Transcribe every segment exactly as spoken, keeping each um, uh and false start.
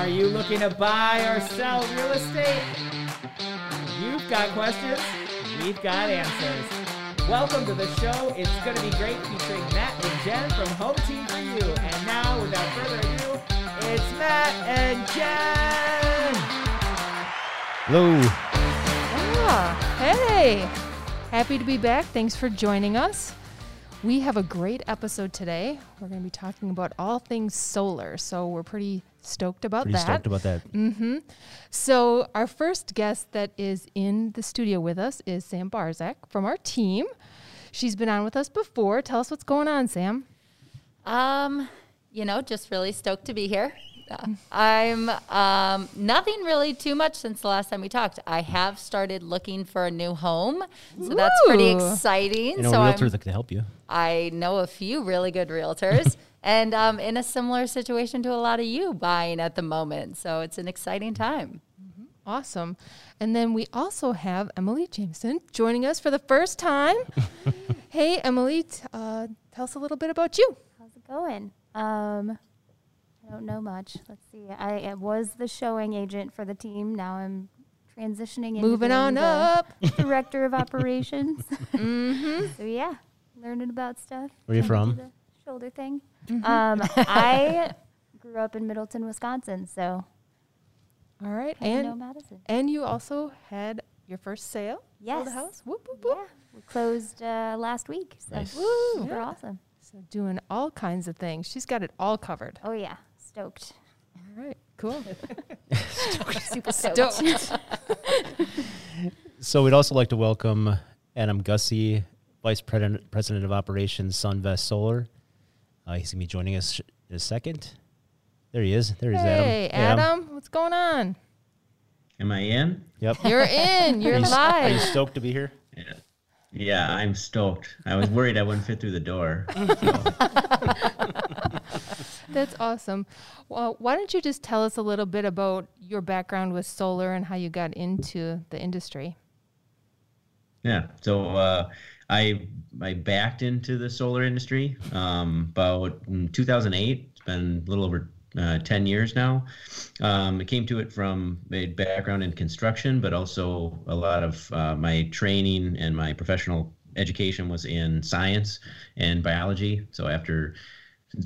Are you looking to buy or sell real estate? You've got questions, we've got answers. Welcome to the show. It's going to be great, featuring Matt and Jen from Home Team for You. And now, without further ado, it's Matt and Jen. Hello. Ah, hey. Happy to be back. Thanks for joining us. We have a great episode today. We're going to be talking about all things solar, so we're pretty stoked about pretty that. Pretty stoked about that. Mm-hmm. So our first guest that is in the studio with us is Sam Barzak from our team. She's been on with us before. Tell us what's going on, Sam. Um, you know, just really stoked to be here. I'm um, nothing really too much since the last time we talked. I have started looking for a new home, so Ooh. that's pretty exciting. You know, so realtors that can help you. I know a few really good realtors, and um, in a similar situation to a lot of you buying at the moment. So it's an exciting time. Mm-hmm. Awesome. And then we also have Emily Jameson joining us for the first time. Hey, Emily, t- uh, tell us a little bit about you. How's it going? Um, I don't know much. Let's see. I, I was the showing agent for the team. Now I'm transitioning into Moving on the up. Director of operations. Mm-hmm. So, yeah. Learning about stuff. Where are you from? The shoulder thing. Mm-hmm. Um, I grew up in Middleton, Wisconsin, so. All right. And, know Madison. And you also had your first sale? Yes. The house? Whoop, whoop, whoop. Yeah. We closed uh, last week. So nice. Woo. Super yeah. awesome. So doing all kinds of things. She's got it all covered. Oh, yeah. Stoked. All right. Cool. Stoked. Super stoked. stoked. So we'd also like to welcome Adam Gussie, Vice President of Operations, SunVest Solar. Uh, he's going to be joining us in a second. There he is. There he is, Adam. Hey, Adam. Adam, what's going on? Am I in? Yep. You're in. You're live. Are you stoked to be here? Yeah, yeah, I'm stoked. I was worried I wouldn't fit through the door. That's awesome. Well, why don't you just tell us a little bit about your background with solar and how you got into the industry? Yeah, so... Uh, I I backed into the solar industry um, about in two thousand eight. It's been a little over uh, ten years now. Um, I came to it from a background in construction, but also a lot of uh, my training and my professional education was in science and biology. So after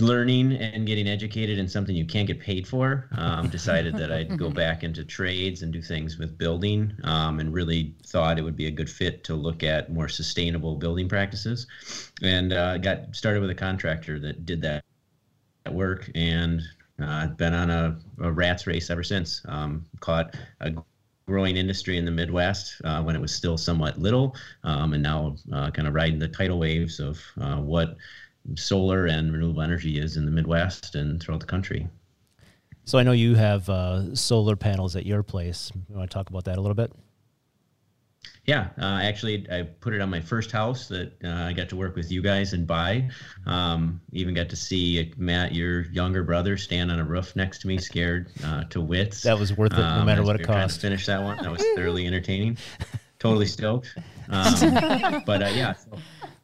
learning and getting educated in something you can't get paid for, um, decided that I'd go back into trades and do things with building, um, and really thought it would be a good fit to look at more sustainable building practices. And uh, got started with a contractor that did that work, and I've uh, been on a, a rat's race ever since. Um, caught a growing industry in the Midwest uh, when it was still somewhat little, um, and now uh, kind of riding the tidal waves of uh, what solar and renewable energy is in the Midwest and throughout the country. So I know you have uh, solar panels at your place. You want to talk about that a little bit? Yeah, uh, actually, I put it on my first house that uh, I got to work with you guys and buy. Um, even got to see uh, Matt, your younger brother, stand on a roof next to me, scared uh, to wits. That was worth it, um, no matter what it cost. Trying to finish that one. That was thoroughly entertaining. Totally stoked. Um, but uh, yeah. So,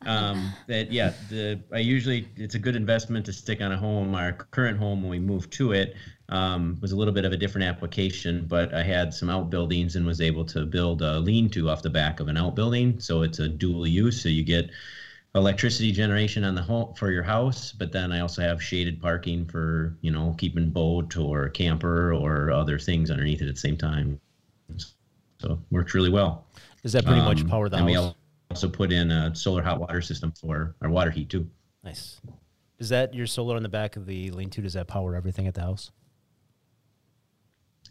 um that yeah the I usually it's a good investment to stick on a home. Our current home, when we moved to it, um was a little bit of a different application, but I had some outbuildings and was able to build a lean-to off the back of an outbuilding, so it's a dual use. So you get electricity generation on the home for your house, but then I also have shaded parking for, you know, keeping boat or camper or other things underneath it at the same time. So it worked really well. Is that pretty um, much power the house? Also put in a solar hot water system for our water heat too. Nice. Is that your solar on the back of the lean-to? Does that power everything at the house?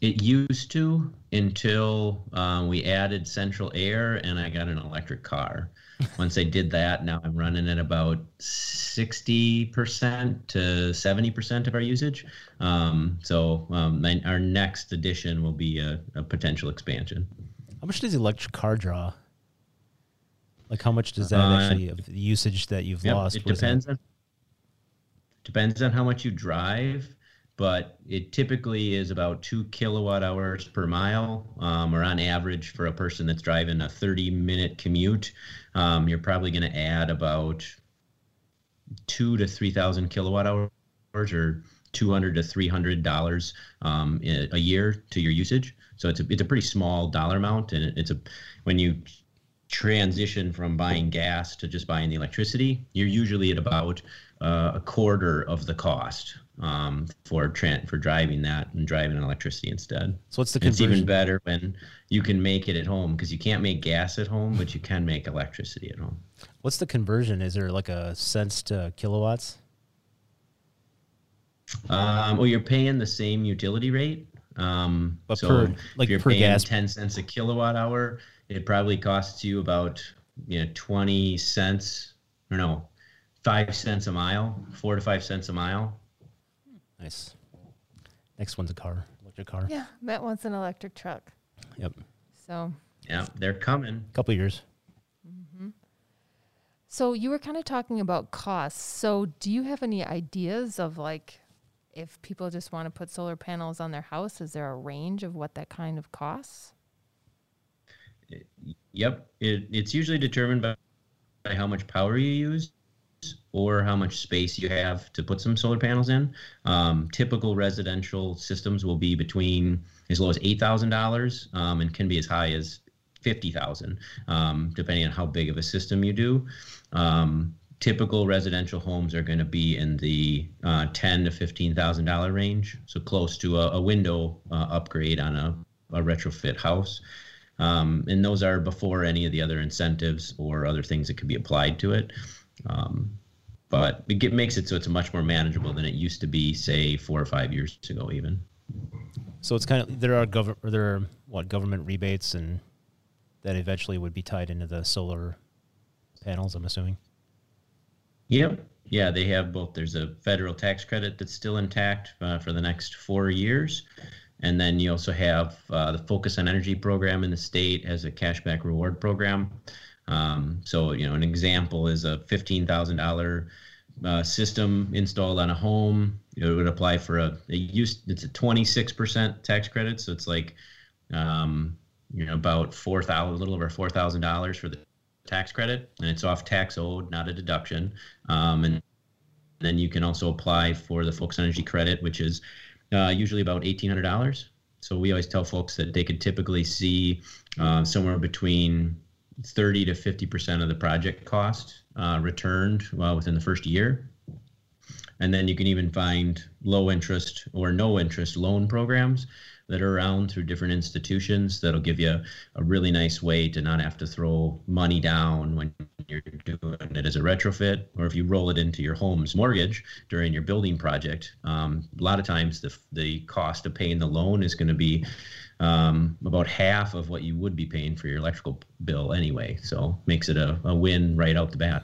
It used to, until um, we added central air and I got an electric car. Once I did that, now I'm running at about sixty percent to seventy percent of our usage. Um, so um, my, our next addition will be a, a potential expansion. How much does the electric car draw? Like, how much does that uh, actually, of the usage that you've yep, lost? It depends on, depends on how much you drive, but it typically is about two kilowatt hours per mile, um, or on average for a person that's driving a thirty-minute commute, um, you're probably going to add about two to three thousand kilowatt hours or two hundred to three hundred dollars um, a year to your usage. So it's a, it's a pretty small dollar amount. And it's a, when you transition from buying gas to just buying the electricity, you're usually at about uh, a quarter of the cost um, for Trent for driving that and driving on electricity instead. So what's the conversion? It's even better when you can make it at home, because you can't make gas at home, but you can make electricity at home. What's the conversion? Is there like a cents to kilowatts? Um, well, you're paying the same utility rate. Um, but so per, like if you're per paying gas. ten cents a kilowatt hour, it probably costs you about, you know, twenty cents or no, five cents a mile, four to five cents a mile. Nice. Next one's a car, electric car. Yeah. Matt wants an electric truck. Yep. So. Yeah, they're coming. A couple of years. Mm-hmm. So you were kind of talking about costs. So do you have any ideas of like, if people just want to put solar panels on their house, is there a range of what that kind of costs? Yep. It, it's usually determined by how much power you use or how much space you have to put some solar panels in. Um, typical residential systems will be between as low as eight thousand dollars um, and can be as high as fifty thousand dollars, um, depending on how big of a system you do. Um, typical residential homes are going to be in the uh, ten thousand to fifteen thousand dollars range, so close to a, a window uh, upgrade on a, a retrofit house. Um, and those are before any of the other incentives or other things that could be applied to it. Um, but it get, makes it so it's much more manageable than it used to be, say, four or five years ago even. So it's kind of, there are, gov- there are what, government rebates and that eventually would be tied into the solar panels, I'm assuming? Yep. Yeah, they have both. There's a federal tax credit that's still intact uh, for the next four years. And then you also have uh, the Focus on Energy program in the state as a cashback reward program. Um, so, you know, an example is a fifteen thousand dollars uh, system installed on a home. It would apply for a, a use, it's a twenty-six percent tax credit. So it's like, um, you know, about four thousand dollars, a little over four thousand dollars for the tax credit. And it's off tax owed, not a deduction. Um, and then you can also apply for the Focus on Energy credit, which is Uh, usually about eighteen hundred dollars. So we always tell folks that they could typically see uh, somewhere between thirty to fifty percent of the project cost uh, returned well, within the first year. And then you can even find low interest or no interest loan programs that are around through different institutions that'll give you a really nice way to not have to throw money down when you're doing it as a retrofit, or if you roll it into your home's mortgage during your building project. Um, a lot of times the the cost of paying the loan is gonna be um, about half of what you would be paying for your electrical bill anyway. So makes it a, a win right out the bat.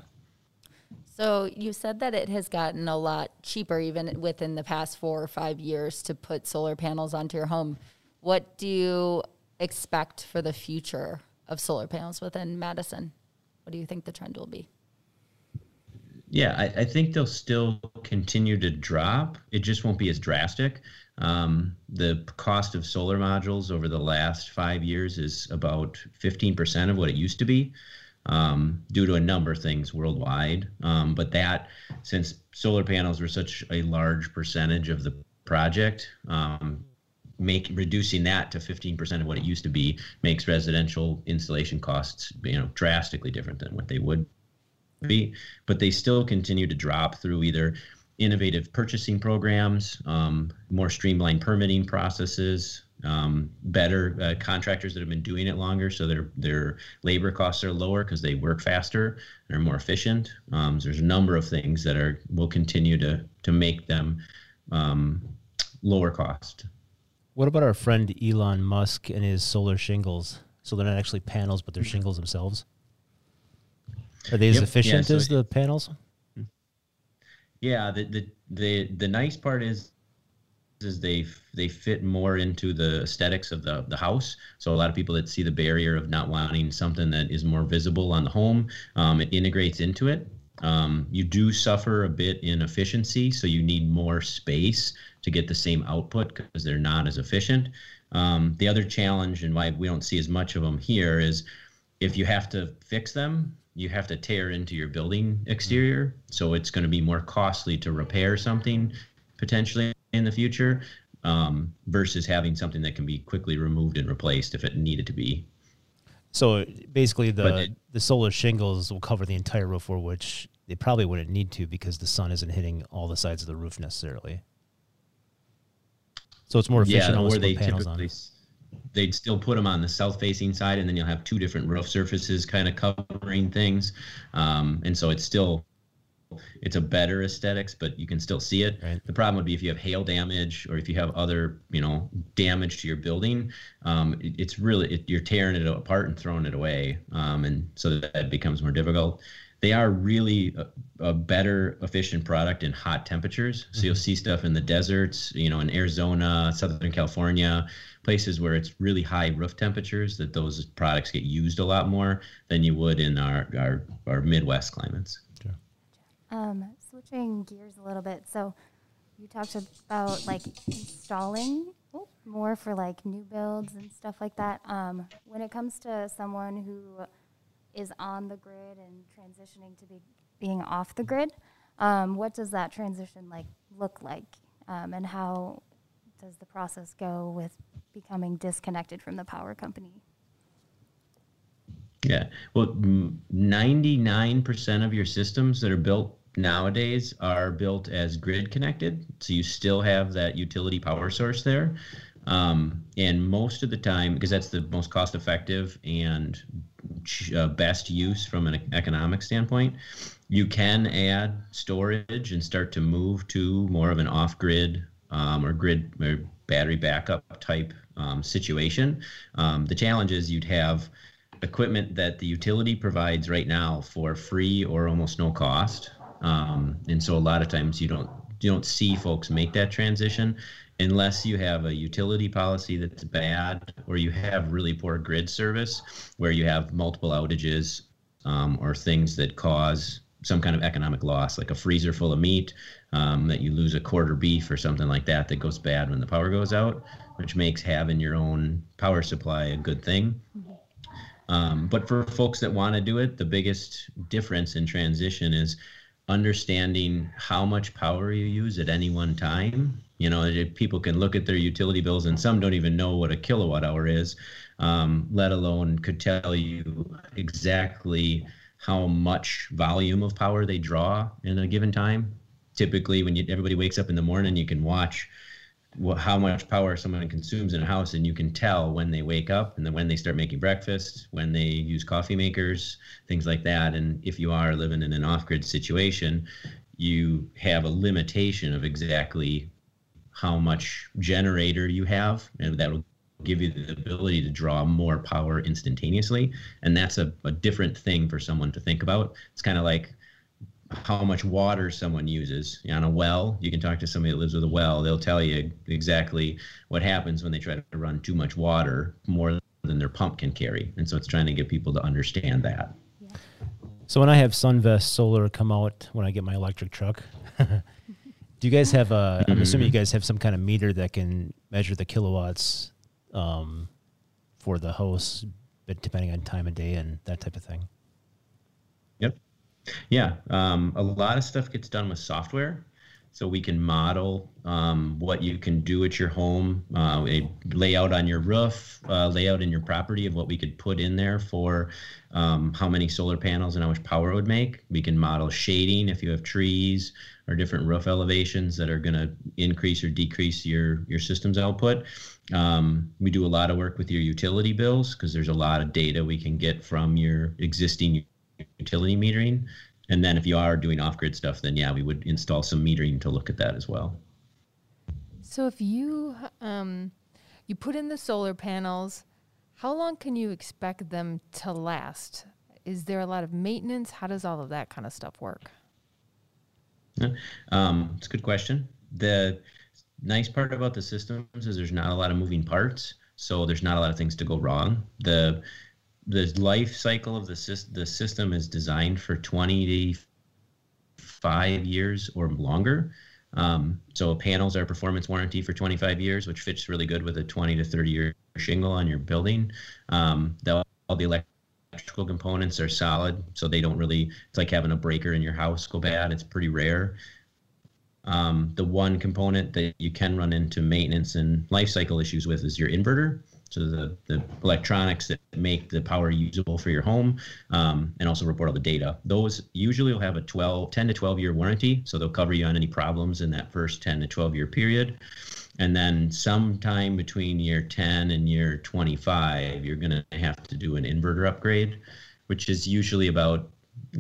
So you said that it has gotten a lot cheaper even within the past four or five years to put solar panels onto your home. What do you expect for the future of solar panels within Madison? What do you think the trend will be? Yeah, I, I think they'll still continue to drop. It just won't be as drastic. Um, the cost of solar modules over the last five years is about fifteen percent of what it used to be. Um, due to a number of things worldwide. Um, but that, since solar panels were such a large percentage of the project, um, make reducing that to fifteen percent of what it used to be makes residential installation costs, you know, drastically different than what they would be. But they still continue to drop through either innovative purchasing programs, um, more streamlined permitting processes, um, better uh, contractors that have been doing it longer, so their their labor costs are lower because they work faster and are more efficient. Um, so there's a number of things that are will continue to to make them um, lower cost. What about our friend Elon Musk and his solar shingles? So they're not actually panels, but they're shingles themselves. Are they as yep. efficient yeah, so as the panels? Yeah, the, the the the nice part is is they they fit more into the aesthetics of the, the house. So a lot of people that see the barrier of not wanting something that is more visible on the home, um, it integrates into it. Um, you do suffer a bit in efficiency, so you need more space to get the same output because they're not as efficient. Um, the other challenge and why we don't see as much of them here is if you have to fix them, you have to tear into your building exterior. So it's going to be more costly to repair something potentially in the future, um, versus having something that can be quickly removed and replaced if it needed to be. So basically the, it, the solar shingles will cover the entire roof, for which they probably wouldn't need to because the sun isn't hitting all the sides of the roof necessarily. So it's more efficient. Yeah, or they panels typically, on. They'd still put them on the south-facing side, and then you'll have two different roof surfaces kind of covering things. Um, and so it's still, it's a better aesthetics, but you can still see it. Right. The problem would be if you have hail damage or if you have other, you know, damage to your building, um, it, it's really, it, you're tearing it apart and throwing it away. Um, and so that becomes more difficult. They are really a, a better efficient product in hot temperatures. So you'll see stuff in the deserts, you know, in Arizona, Southern California, places where it's really high roof temperatures, that those products get used a lot more than you would in our, our, our Midwest climates. Yeah. Um, switching gears a little bit. So you talked about like installing more for like new builds and stuff like that. Um, when it comes to someone who is on the grid and transitioning to be being off the grid, um, what does that transition like look like, um, and how does the process go with becoming disconnected from the power company? Yeah, well, ninety-nine percent of your systems that are built nowadays are built as grid connected, so you still have that utility power source there. Um, and most of the time, because that's the most cost effective and uh, best use from an economic standpoint, you can add storage and start to move to more of an off-grid um, or grid or battery backup type um, situation. Um, the challenge is you'd have equipment that the utility provides right now for free or almost no cost. Um, and so a lot of times you don't, you don't see folks make that transition unless you have a utility policy that's bad, or you have really poor grid service where you have multiple outages, um, or things that cause some kind of economic loss, like a freezer full of meat, um, that you lose a quarter beef or something like that that goes bad when the power goes out, which makes having your own power supply a good thing. Um, but for folks that want to do it, the biggest difference in transition is understanding how much power you use at any one time. You know, people can look at their utility bills, and some don't even know what a kilowatt hour is, um, let alone could tell you exactly how much volume of power they draw in a given time. Typically, when you, everybody wakes up in the morning, you can watch what, how much power someone consumes in a house, and you can tell when they wake up and then when they start making breakfast, when they use coffee makers, things like that. And if you are living in an off-grid situation, you have a limitation of exactly how much generator you have, and that will give you the ability to draw more power instantaneously. And that's a, a different thing for someone to think about. It's kind of like how much water someone uses on a well. You can talk to somebody that lives with a well. They'll tell you exactly what happens when they try to run too much water, more than their pump can carry. And so it's trying to get people to understand that. Yeah. So when I have SunVest Solar come out, when I get my electric truck, do you guys have a, I'm assuming you guys have some kind of meter that can measure the kilowatts um, for the house, but depending on time of day and that type of thing? Yep. Yeah. Um, a lot of stuff gets done with software. So we can model um, what you can do at your home, uh, a layout on your roof, uh, layout in your property of what we could put in there for um, how many solar panels and how much power it would make. We can model shading if you have trees or different roof elevations that are going to increase or decrease your, your system's output. Um, we do a lot of work with your utility bills because there's a lot of data we can get from your existing utility metering. And then if you are doing off-grid stuff, then yeah, we would install some metering to look at that as well. So if you um, you put in the solar panels, how long can you expect them to last? Is there a lot of maintenance? How does all of that kind of stuff work? It's um, a good question. The nice part about the systems is there's not a lot of moving parts, so there's not a lot of things to go wrong. The The life cycle of the system, the system is designed for twenty-five years or longer. Um, so panels are performance warranty for twenty-five years, which fits really good with a twenty to thirty year shingle on your building. Um, the, all the electrical components are solid, so they don't really, it's like having a breaker in your house go bad. It's pretty rare. Um, the one component that you can run into maintenance and life cycle issues with is your inverter. So the, the electronics that make the power usable for your home, um, and also report all the data. Those usually will have a twelve, ten to twelve year warranty. So they'll cover you on any problems in that first ten to twelve year period. And then sometime between year ten and year twenty-five, you're going to have to do an inverter upgrade, which is usually about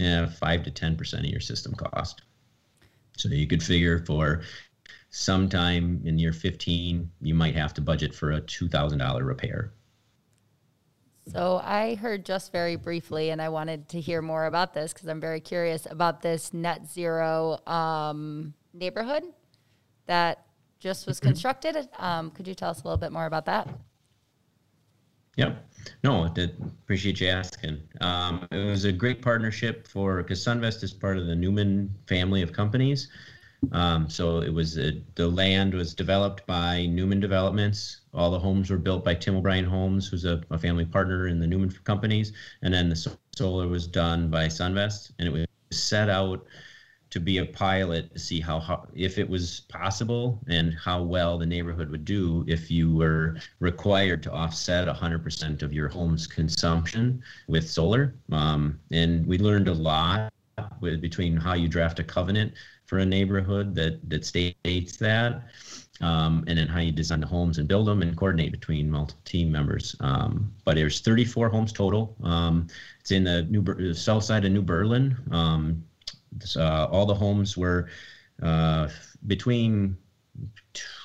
eh, five to ten percent of your system cost. So you could figure for sometime in year fifteen, you might have to budget for a two thousand dollar repair. So I heard just very briefly, and I wanted to hear more about this because I'm very curious about this net zero um, neighborhood that just was constructed. Um, could you tell us a little bit more about that? Yep. No, I appreciate you asking. Um, it was a great partnership for, because SunVest is part of the Newman family of companies. Um, so it was, a, the land was developed by Newman Developments. All the homes were built by Tim O'Brien Homes, who's a, a family partner in the Newman companies. And then the solar was done by SunVest, and it was set out to be a pilot to see how, how if it was possible and how well the neighborhood would do if you were required to offset one hundred percent of your home's consumption with solar. Um, and we learned a lot with, between how you draft a covenant for a neighborhood that, that states that, um, and then how you design the homes and build them and coordinate between multiple team members. Um, but there's thirty-four homes total. Um, it's in the New Ber- south side of New Berlin. Um, Uh, all the homes were uh, between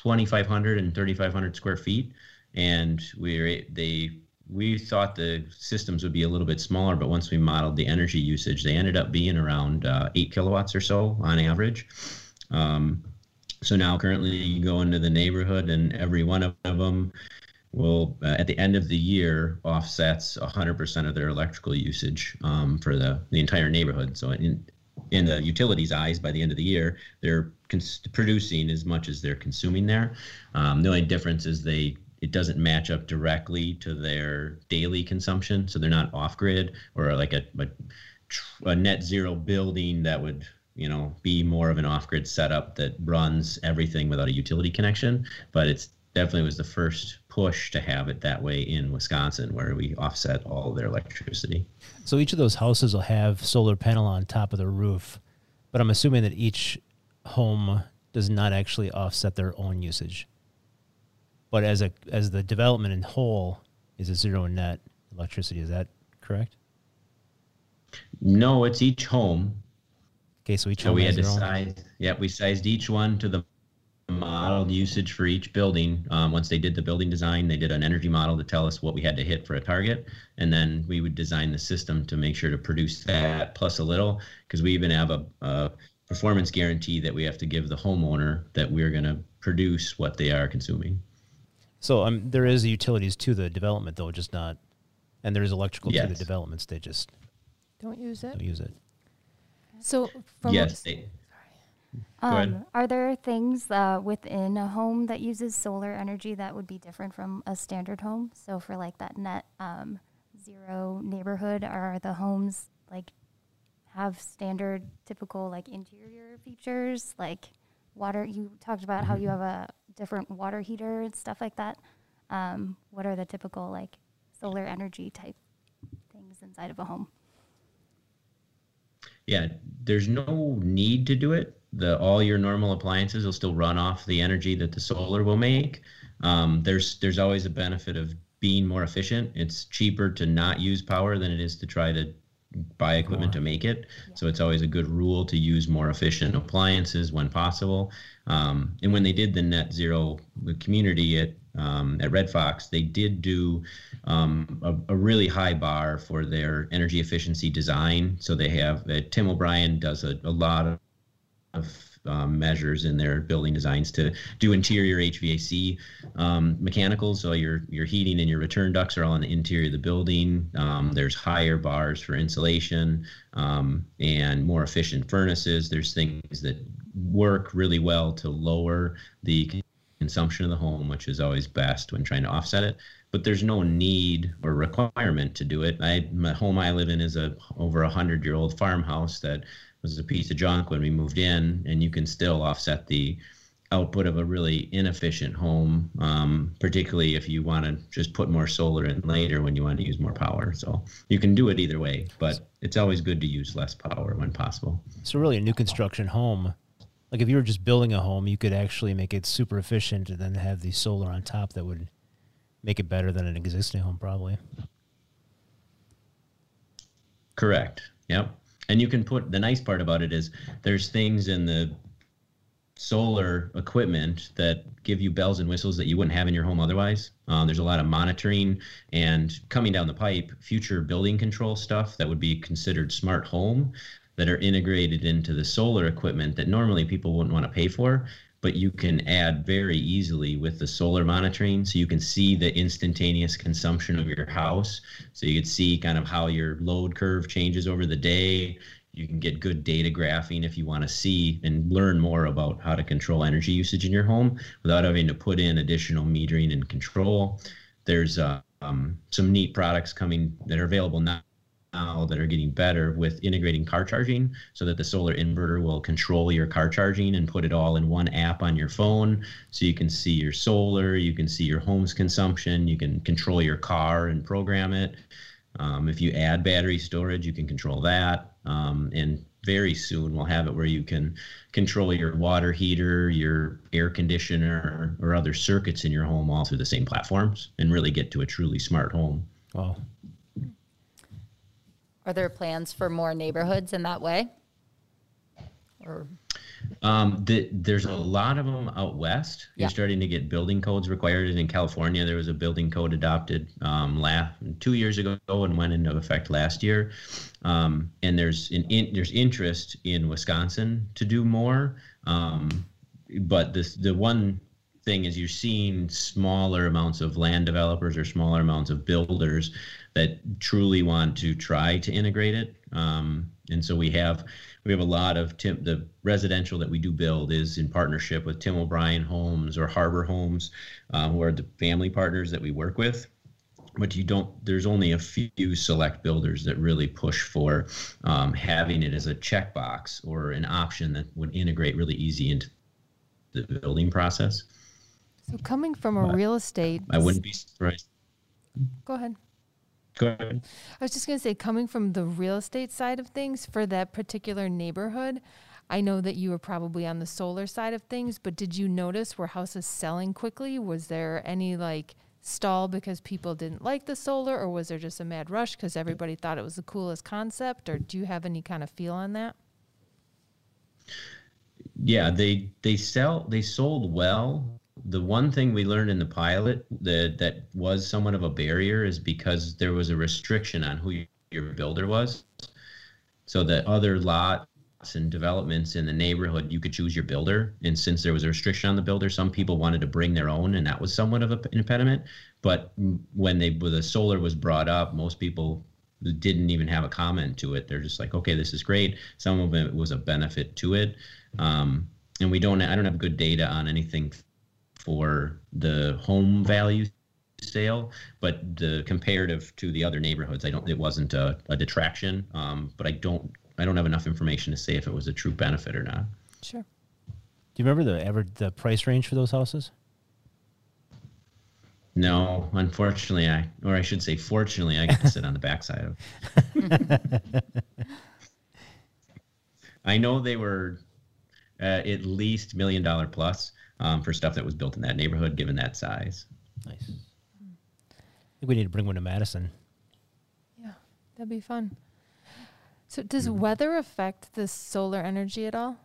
twenty-five hundred and thirty-five hundred square feet, and we they we thought the systems would be a little bit smaller, but once we modeled the energy usage, they ended up being around uh, eight kilowatts or so on average. Um, so now currently you go into the neighborhood, and every one of them will, uh, at the end of the year, offsets one hundred percent of their electrical usage um, for the, the entire neighborhood. So in in the utilities' eyes, by the end of the year, they're cons- producing as much as they're consuming there. Um, the only difference is they it doesn't match up directly to their daily consumption, so they're not off-grid or like a, a, a net zero building that would, you know, be more of an off-grid setup that runs everything without a utility connection. But it's definitely was the first push to have it that way in Wisconsin, where we offset all of their electricity. So each of those houses will have solar panel on top of the roof, but I'm assuming that each home does not actually offset their own usage. But as a as the development in whole is a zero net electricity, is that correct? No, it's each home. Okay, so each so home we had to size. Yeah, we sized each one to the modeled usage for each building. Um, once they did the building design, they did an energy model to tell us what we had to hit for a target, and then we would design the system to make sure to produce that plus a little, because we even have a, a performance guarantee that we have to give the homeowner that we're going to produce what they are consuming. So um, there is utilities to the development, though, just not, and there is electrical yes. to the developments. They just don't use it. Don't use it. So from yes. They, Um, are there things uh, within a home that uses solar energy that would be different from a standard home? So for like that net um, zero neighborhood, are the homes like have standard typical like interior features like water? You talked about how you have a different water heater and stuff like that. Um, what are the typical like solar energy type things inside of a home? Yeah, there's no need to do it. The all your normal appliances will still run off the energy that the solar will make. Um, there's there's always a benefit of being more efficient. It's cheaper to not use power than it is to try to buy equipment to make it. Yeah. So it's always a good rule to use more efficient appliances when possible. Um, and when they did the net zero the community at um, at Red Fox, they did do um, a, a really high bar for their energy efficiency design. So they have uh, Tim O'Brien does a, a lot of of um, measures in their building designs to do interior H V A C um, mechanicals. So your your heating and your return ducts are all on the interior of the building. Um, there's higher bars for insulation um, and more efficient furnaces. There's things that work really well to lower the consumption of the home, which is always best when trying to offset it. But there's no need or requirement to do it. I, my home I live in is a over a hundred year old farmhouse that was a piece of junk when we moved in, and you can still offset the output of a really inefficient home, um, particularly if you want to just put more solar in later when you want to use more power. So you can do it either way, but it's always good to use less power when possible. So really a new construction home, like if you were just building a home, you could actually make it super efficient and then have the solar on top that would make it better than an existing home probably. Correct. Yep. And you can put, the nice part about it is there's things in the solar equipment that give you bells and whistles that you wouldn't have in your home otherwise. Um, there's a lot of monitoring and coming down the pipe, future building control stuff that would be considered smart home that are integrated into the solar equipment that normally people wouldn't want to pay for, but you can add very easily with the solar monitoring. So you can see the instantaneous consumption of your house. So you could see kind of how your load curve changes over the day. You can get good data graphing if you want to see and learn more about how to control energy usage in your home without having to put in additional metering and control. There's uh, um, some neat products coming that are available now that are getting better with integrating car charging so that the solar inverter will control your car charging and put it all in one app on your phone. So you can see your solar, you can see your home's consumption, you can control your car and program it. Um, if you add battery storage, you can control that. Um, and very soon we'll have it where you can control your water heater, your air conditioner, or other circuits in your home all through the same platforms and really get to a truly smart home. Wow. Are there plans for more neighborhoods in that way? Or... Um, the, there's a lot of them out west. Yeah. You're starting to get building codes required. And in California, there was a building code adopted um, last, two years ago and went into effect last year. Um, and there's an in, there's interest in Wisconsin to do more. Um, but this, the one thing is you're seeing smaller amounts of land developers or smaller amounts of builders that truly want to try to integrate it. Um, and so we have... We have a lot of Tim, the residential that we do build is in partnership with Tim O'Brien Homes or Harbor Homes, uh, who are the family partners that we work with. But you don't, there's only a few select builders that really push for um, having it as a checkbox or an option that would integrate really easy into the building process. So coming from a but real estate, I wouldn't be surprised. Go ahead. Go ahead. I was just going to say, coming from the real estate side of things for that particular neighborhood, I know that you were probably on the solar side of things, but did you notice were houses selling quickly? Was there any like stall because people didn't like the solar, or was there just a mad rush because everybody thought it was the coolest concept? Or do you have any kind of feel on that? Yeah, they they sell they sold well. The one thing we learned in the pilot that that was somewhat of a barrier is because there was a restriction on who your builder was. So that other lots and developments in the neighborhood, you could choose your builder. And since there was a restriction on the builder, some people wanted to bring their own, and that was somewhat of an impediment. But when they when the solar was brought up, most people didn't even have a comment to it. They're just like, okay, this is great. Some of it was a benefit to it. Um, and we don't, I don't have good data on anything for the home value sale, but the comparative to the other neighborhoods, I don't, it wasn't a, a detraction. Um, but I don't, I don't have enough information to say if it was a true benefit or not. Sure. Do you remember the average, the price range for those houses? No, unfortunately, I, or I should say, fortunately, I got to sit on the backside of. I know they were uh, at least million dollar plus. Um, for stuff that was built in that neighborhood, given that size. Nice. I think we need to bring one to Madison. Yeah, that'd be fun. So does mm-hmm. weather affect the solar energy at all?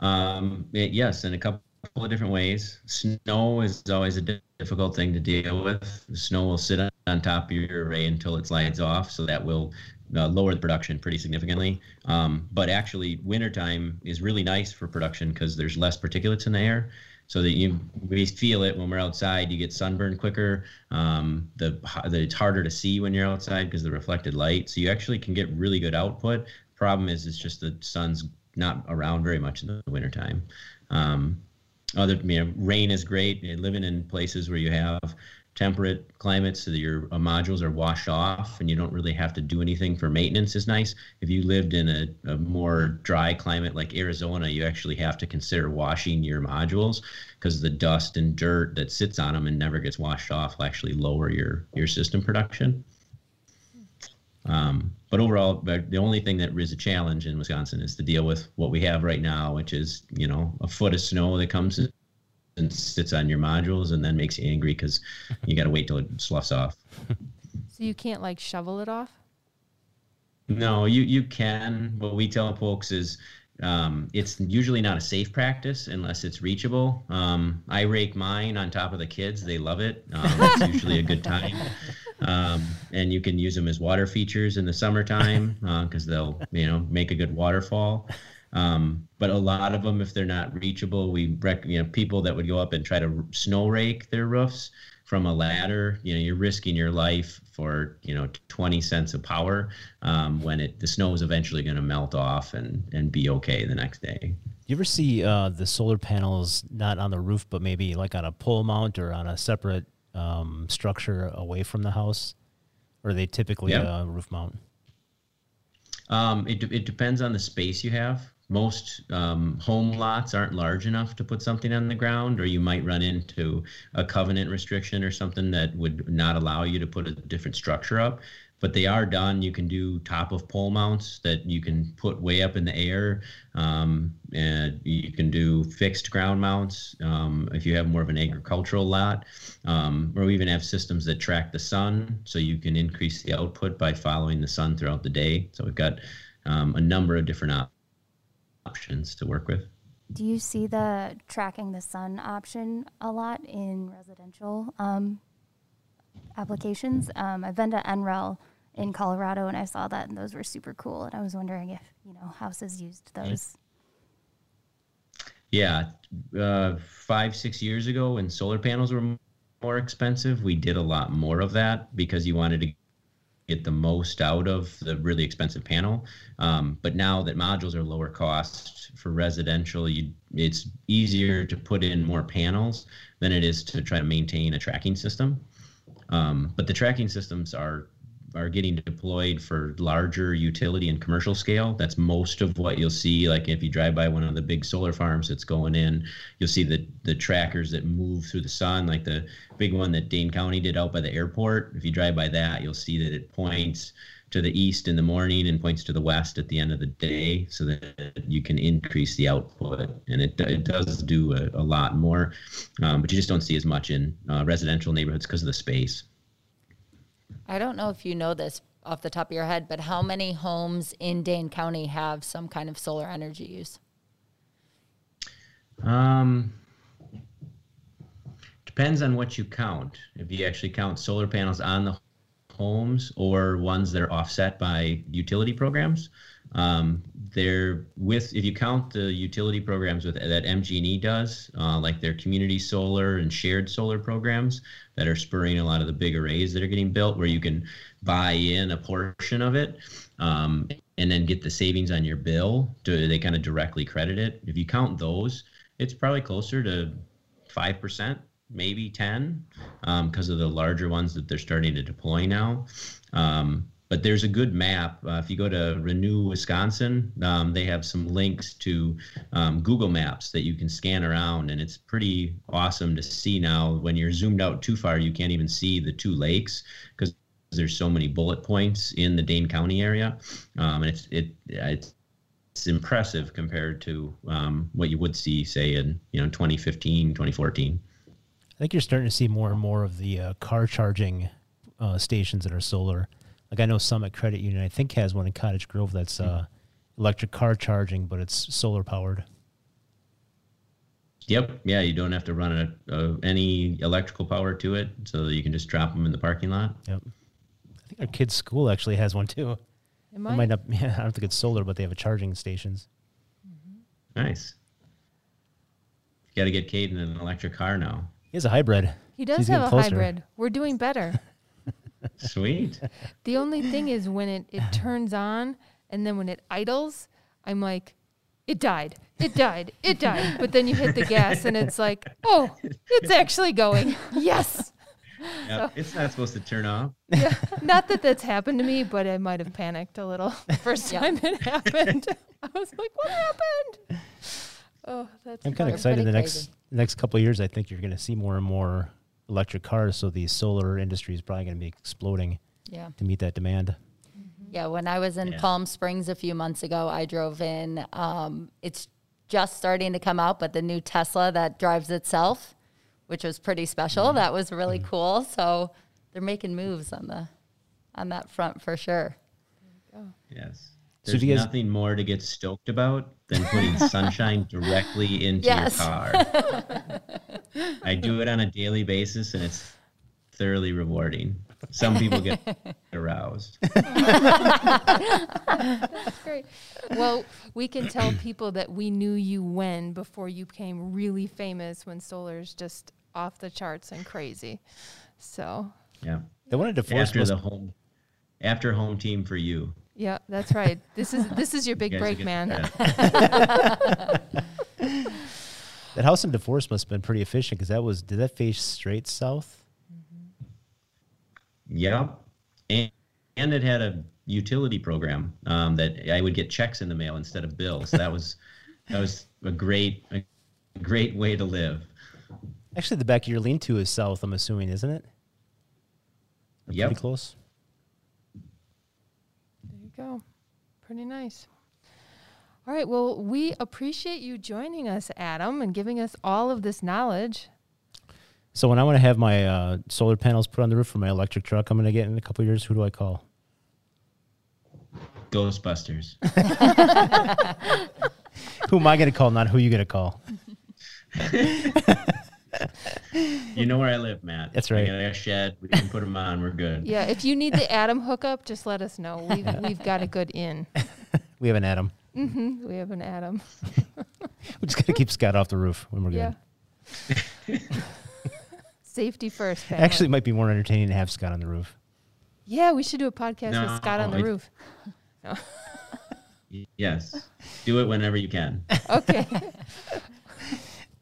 Um, it, yes, in a couple of different ways. Snow is always a difficult thing to deal with. The snow will sit on, on top of your array until it slides off, so that will... Uh, lower the production pretty significantly. Um, but actually, wintertime is really nice for production because there's less particulates in the air. So that you we feel it when we're outside, you get sunburned quicker. Um, the, the it's harder to see when you're outside because of the reflected light. So you actually can get really good output. Problem is, it's just the sun's not around very much in the wintertime. Um, other, you know, rain is great. Living in places where you have temperate climates so that your uh, modules are washed off and you don't really have to do anything for maintenance is nice. If you lived in a, a more dry climate like Arizona, you actually have to consider washing your modules because the dust and dirt that sits on them and never gets washed off will actually lower your, your system production. Um, but overall, the only thing that is a challenge in Wisconsin is to deal with what we have right now, which is, you know, a foot of snow that comes in and sits on your modules and then makes you angry because you got to wait till it sloughs off. So you can't like shovel it off? No, you, you can. What we tell folks is um, it's usually not a safe practice unless it's reachable. Um, I rake mine on top of the kids. They love it. Um, it's usually a good time. Um, and you can use them as water features in the summertime because uh, they'll, you know, make a good waterfall. Um, but a lot of them, if they're not reachable, we rec- you know, people that would go up and try to r- snow rake their roofs from a ladder, you know, you're risking your life for, you know, twenty cents of power, um, when it, the snow is eventually going to melt off and, and be okay the next day. You ever see, uh, the solar panels, not on the roof, but maybe like on a pole mount or on a separate, um, structure away from the house, or are they typically a yeah. uh, roof mount? Um, it, it depends on the space you have. Most um, home lots aren't large enough to put something on the ground, or you might run into a covenant restriction or something that would not allow you to put a different structure up. But they are done. You can do top of pole mounts that you can put way up in the air. Um, and you can do fixed ground mounts um, if you have more of an agricultural lot. Um, or we even have systems that track the sun, so you can increase the output by following the sun throughout the day. So we've got um, a number of different op- options to work with. Do you see the tracking the sun option a lot in residential um, applications? Um, I've been to N R E L in Colorado, and I saw that, and those were super cool. And I was wondering if, you know, houses used those. Yeah, uh, five, six years ago when solar panels were more expensive, we did a lot more of that because you wanted to get the most out of the really expensive panel. Um, but now that modules are lower cost for residential, you, it's easier to put in more panels than it is to try to maintain a tracking system. Um, but the tracking systems are are getting deployed for larger utility and commercial scale. That's most of what you'll see. Like if you drive by one of the big solar farms that's going in, you'll see the, the trackers that move through the sun, like the big one that Dane County did out by the airport. If you drive by that, you'll see that it points to the east in the morning and points to the west at the end of the day so that you can increase the output. And it it does do a, a lot more, um, but you just don't see as much in uh, residential neighborhoods because of the space. I don't know if you know this off the top of your head, but how many homes in Dane County have some kind of solar energy use? Um, depends on what you count. If you actually count solar panels on the homes or ones that are offset by utility programs. Um, they're with, if you count the utility programs with that M G and E does, uh, like their community solar and shared solar programs that are spurring a lot of the big arrays that are getting built where you can buy in a portion of it, um, and then get the savings on your bill. To, they kind of directly credit it. If you count those, it's probably closer to five percent. Maybe ten, um, because of the larger ones that they're starting to deploy now. Um, but there's a good map. Uh, if you go to Renew Wisconsin, um, they have some links to um, Google Maps that you can scan around, and it's pretty awesome to see now. When you're zoomed out too far, you can't even see the two lakes because there's so many bullet points in the Dane County area, um, and it's it it's. It's impressive compared to um, what you would see, say, in you know twenty fifteen, twenty fourteen. I think you're starting to see more and more of the uh, car charging uh, stations that are solar. Like I know Summit Credit Union, I think, has one in Cottage Grove that's uh, electric car charging, but it's solar powered. Yep. Yeah, you don't have to run a, a, any electrical power to it, so you can just drop them in the parking lot. Yep. I think our kids' school actually has one too. It might. It might not, yeah, I don't think it's solar, but they have a charging stations. Mm-hmm. Nice. Got to get Caden an electric car now. He has a hybrid. He does He's have a closer. hybrid. We're doing better. Sweet. The only thing is when it, it turns on and then when it idles, I'm like, it died, it died, it died. But then you hit the gas and it's like, oh, it's actually going. Yes. Yep. So, it's not supposed to turn off. Yeah, not that that's happened to me, but I might have panicked a little the first yeah. time it happened. I was like, what happened? Oh, that's I'm kind of excited. The next next couple of years, I think you're going to see more and more electric cars. So the solar industry is probably going to be exploding yeah. to meet that demand. Yeah, when I was in yeah. Palm Springs a few months ago, I drove in. Um, it's just starting to come out, but the new Tesla that drives itself, which was pretty special. Mm-hmm. That was really mm-hmm. cool. So they're making moves on the on that front for sure. There you go. Yes. There's so guys, nothing more to get stoked about than putting sunshine directly into yes. your car. I do it on a daily basis, and it's thoroughly rewarding. Some people get aroused. That's great. Well, we can tell people that we knew you when before you became really famous, when solar's just off the charts and crazy. So yeah, they wanted to force after the home after Home Team for You. Yeah, that's right. This is this is your big you break, man. That house in DeForest must have been pretty efficient, because that was did that face straight south? Yeah, and, and it had a utility program um, that I would get checks in the mail instead of bills. So that was that was a great a great way to live. Actually, the back of your lean-to is south, I'm assuming, isn't it? Yeah, pretty close. There you go. Pretty nice. All right. Well, we appreciate you joining us, Adam, and giving us all of this knowledge. So when I want to have my uh, solar panels put on the roof for my electric truck I'm going to get in a couple of years, who do I call? Ghostbusters. Who am I going to call, not who you going to call? You know where I live, Matt. That's right. We got a shed. We can put them on. We're good. Yeah, if you need the Adam hookup, just let us know. We've, yeah. we've got a good in. We have an Adam. Mm-hmm. We have an Adam. We just got to keep Scott off the roof when we're yeah. good. Safety first. Family. Actually, it might be more entertaining to have Scott on the roof. Yeah, we should do a podcast no, with Scott on the I, roof. No. Yes. Do it whenever you can. Okay.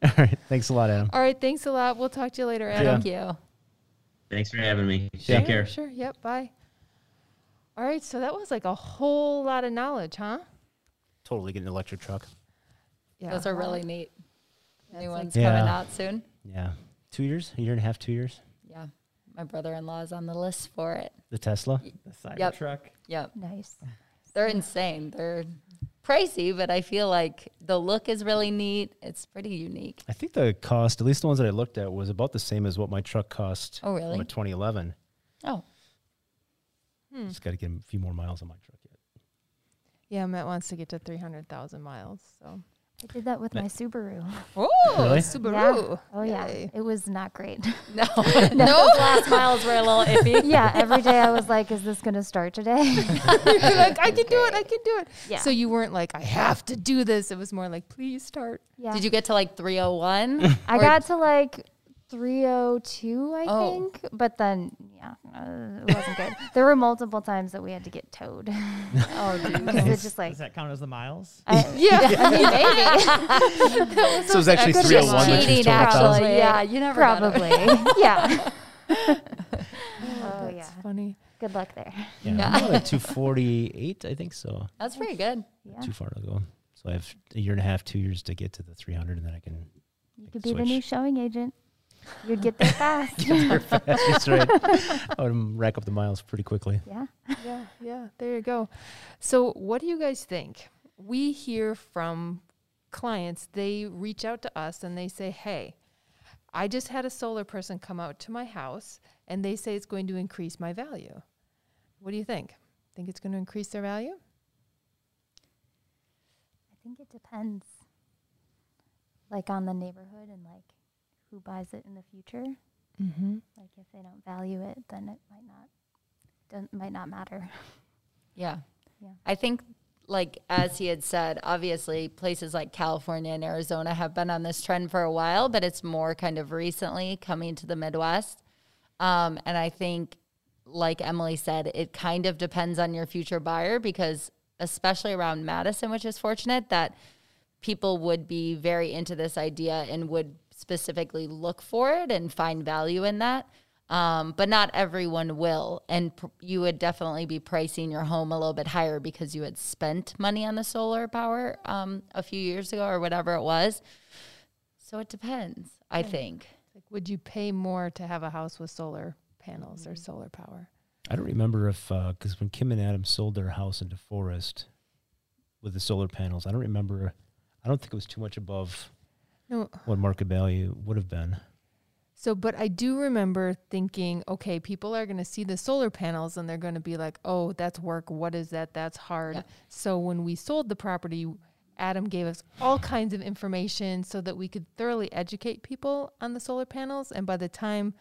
All right. Thanks a lot, Adam. All right. Thanks a lot. We'll talk to you later, Adam. Yeah. Thank you. Thanks for having me. Take sure, care. Sure. Yep. Bye. All right. So that was like a whole lot of knowledge, huh? Totally get an electric truck. Yeah. Those are really neat. That's New one's yeah. coming out soon. Yeah. Two years, a year and a half, two years. Yeah. My brother-in-law is on the list for it. The Tesla? The Cybertruck. Yep. yep. Nice. They're insane. They're pricey, but I feel like the look is really neat. It's pretty unique. I think the cost, at least the ones that I looked at, was about the same as what my truck cost. Oh, really? From a twenty eleven. Oh. Hmm. Just got to get a few more miles on my truck yet. Yeah, Matt wants to get to three hundred thousand miles, so. I did that with my Subaru. Oh, really? Subaru. Yeah. Oh, yeah. Yay. It was not great. No. no. Those last miles were a little iffy. Yeah. Every day I was like, is this going to start today? You're like, I can great. do it. I can do it. Yeah. So you weren't like, I have to do this. It was more like, please start. Yeah. Did you get to like three oh one? I got to like three oh two, I oh. think. But then, yeah, uh, it wasn't good. There were multiple times that we had to get towed. Oh, dude. Nice. It's just like, does that count as the miles? I, yeah. yeah. I mean, maybe. That was so it was actually three oh one. Cheating, actually. Yeah, you never Probably. yeah. oh, oh, yeah. funny. Good luck there. Yeah. yeah. I'm like two forty-eight, I think so. That's pretty good. Yeah. Too far to go. So I have a year and a half, two years to get to the three hundred, and then I can You could be switch. the new showing agent. You'd get there fast. Get there fast. That's right. I would rack up the miles pretty quickly. Yeah. Yeah. Yeah. There you go. So what do you guys think? We hear from clients, they reach out to us and they say, hey, I just had a solar person come out to my house and they say it's going to increase my value. What do you think? Think it's going to increase their value? I think it depends. Like on the neighborhood and like who buys it in the future. Mm-hmm. Like if they don't value it, then it might not doesn't might not matter. Yeah. Yeah. I think like as he had said, obviously places like California and Arizona have been on this trend for a while, but it's more kind of recently coming to the Midwest. Um, and I think like Emily said, it kind of depends on your future buyer, because especially around Madison, which is fortunate that people would be very into this idea and would specifically look for it and find value in that. Um, but not everyone will. And pr- you would definitely be pricing your home a little bit higher because you had spent money on the solar power um, a few years ago or whatever it was. So it depends, I yeah. think. Like, would you pay more to have a house with solar panels mm-hmm. or solar power? I don't remember if, because uh, when Kim and Adam sold their house in DeForest with the solar panels, I don't remember. I don't think it was too much above no. what market value would have been. So, but I do remember thinking, okay, people are going to see the solar panels and they're going to be like, oh, that's work. What is that? That's hard. Yeah. So when we sold the property, Adam gave us all kinds of information so that we could thoroughly educate people on the solar panels. And by the time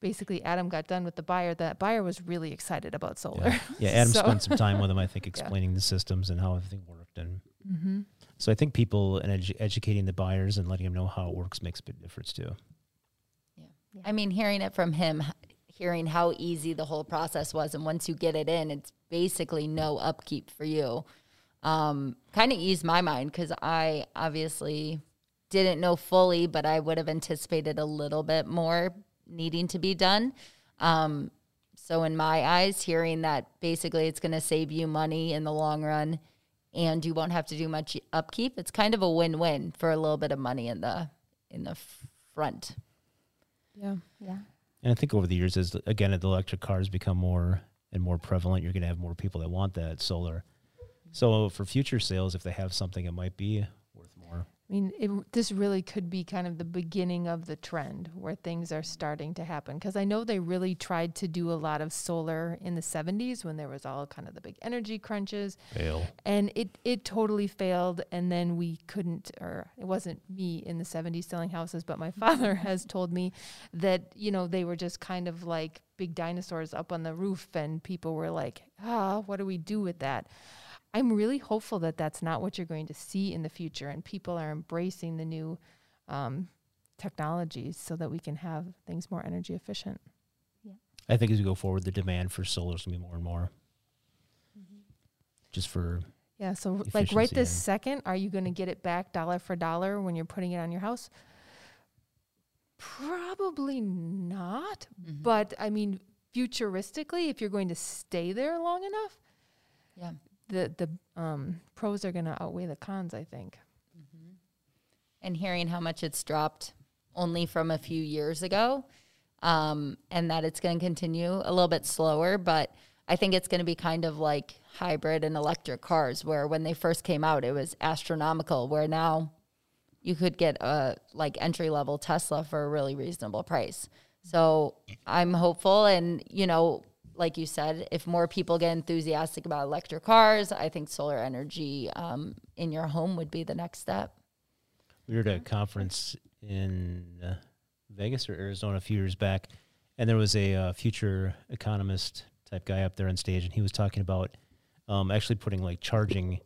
basically Adam got done with the buyer, that buyer was really excited about solar. Yeah, yeah Adam so. spent some time with him, I think, explaining yeah. the systems and how everything worked. And mm-hmm. so I think people and edu- educating the buyers and letting them know how it works makes a big difference too. Yeah. I mean, hearing it from him, hearing how easy the whole process was. And once you get it in, it's basically no upkeep for you. Um, kind of eased my mind because I obviously didn't know fully, but I would have anticipated a little bit more needing to be done. Um, so in my eyes, hearing that basically it's going to save you money in the long run and you won't have to do much upkeep, it's kind of a win-win for a little bit of money in the in the f- front. Yeah, yeah. And I think over the years, as again, as the electric cars become more and more prevalent, you're going to have more people that want that solar. So for future sales, if they have something, it might be worth more. I mean, it, this really could be kind of the beginning of the trend where things are starting to happen. Because I know they really tried to do a lot of solar in the seventies when there was all kind of the big energy crunches. Fail. And it, it totally failed. And then we couldn't, or it wasn't me in the seventies selling houses, but my father has told me that, you know, they were just kind of like big dinosaurs up on the roof. And people were like, ah, what do we do with that? I'm really hopeful that that's not what you're going to see in the future, and people are embracing the new um, technologies so that we can have things more energy efficient. Yeah, I think as we go forward, the demand for solar is going to be more and more. Mm-hmm. Just for yeah, so like right this and second, are you going to get it back dollar for dollar when you're putting it on your house? Probably not, mm-hmm. but I mean, futuristically, if you're going to stay there long enough, yeah. the the um, pros are going to outweigh the cons, I think. Mm-hmm. And hearing how much it's dropped only from a few years ago um, and that it's going to continue a little bit slower, but I think it's going to be kind of like hybrid and electric cars where when they first came out, it was astronomical, where now you could get a like entry-level Tesla for a really reasonable price. So I'm hopeful and, you know, like you said, if more people get enthusiastic about electric cars, I think solar energy um, in your home would be the next step. We were at a conference in uh, Vegas or Arizona a few years back, and there was a uh, future economist type guy up there on stage, and he was talking about um, actually putting like charging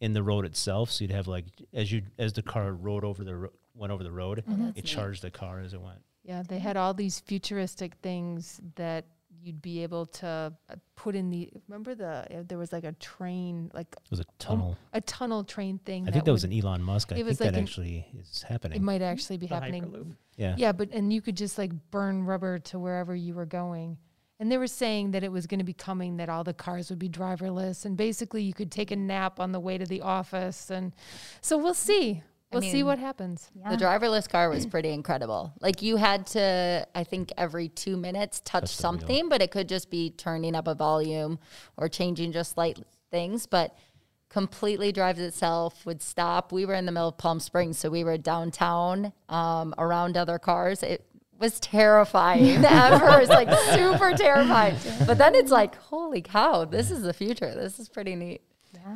in the road itself. So you'd have like as you as the car rode over the ro- went over the road, mm-hmm. it charged the car as it went. Yeah, they had all these futuristic things that you'd be able to put in the, remember the, uh, there was like a train, like. It was a tunnel. A, a tunnel train thing. I that think that would, was an Elon Musk. I think like that an, actually is happening. It might actually be the happening. Hyperloop. Yeah. Yeah, but, and you could just like burn rubber to wherever you were going. And they were saying that it was going to be coming, that all the cars would be driverless. And basically you could take a nap on the way to the office. And so we'll see. We'll I mean, see what happens. Yeah. The driverless car was pretty incredible. Like you had to, I think every two minutes touch That's something, but it could just be turning up a volume or changing just slight things, but completely drives itself, would stop. We were in the middle of Palm Springs, so we were downtown um, around other cars. It was terrifying at first, like super terrifying. But then it's like, holy cow, this is the future. This is pretty neat.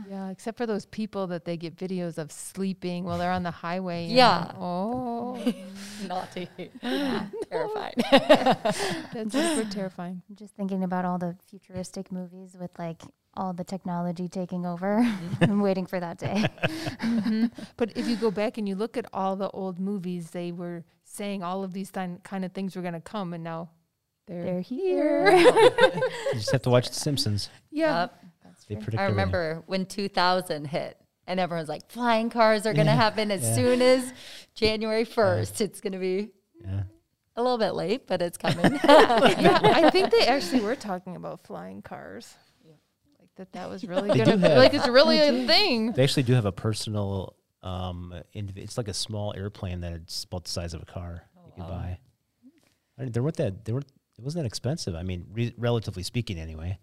Yeah, except for those people that they get videos of sleeping while they're on the highway. Yeah. And, oh. Naughty. Yeah. Terrifying. That's super terrifying. I'm just thinking about all the futuristic movies with, like, all the technology taking over. I'm waiting for that day. Mm-hmm. But if you go back and you look at all the old movies, they were saying all of these th- kind of things were going to come, and now they're, they're here. You just have to watch The Simpsons. Yeah. Yep. I remember when two thousand hit and everyone's like, flying cars are going to yeah, happen as yeah. soon as January first. Yeah. It's going to be. Yeah. A little bit late, but it's coming. Yeah, I think they actually were talking about flying cars. Yeah. Like that that was really good. Like it's really a thing. They actually do have a personal, um, it's like a small airplane that it's about the size of a car oh, you can wow. buy. I mean, there weren't that, there weren't, it wasn't that expensive. I mean, re relatively speaking anyway.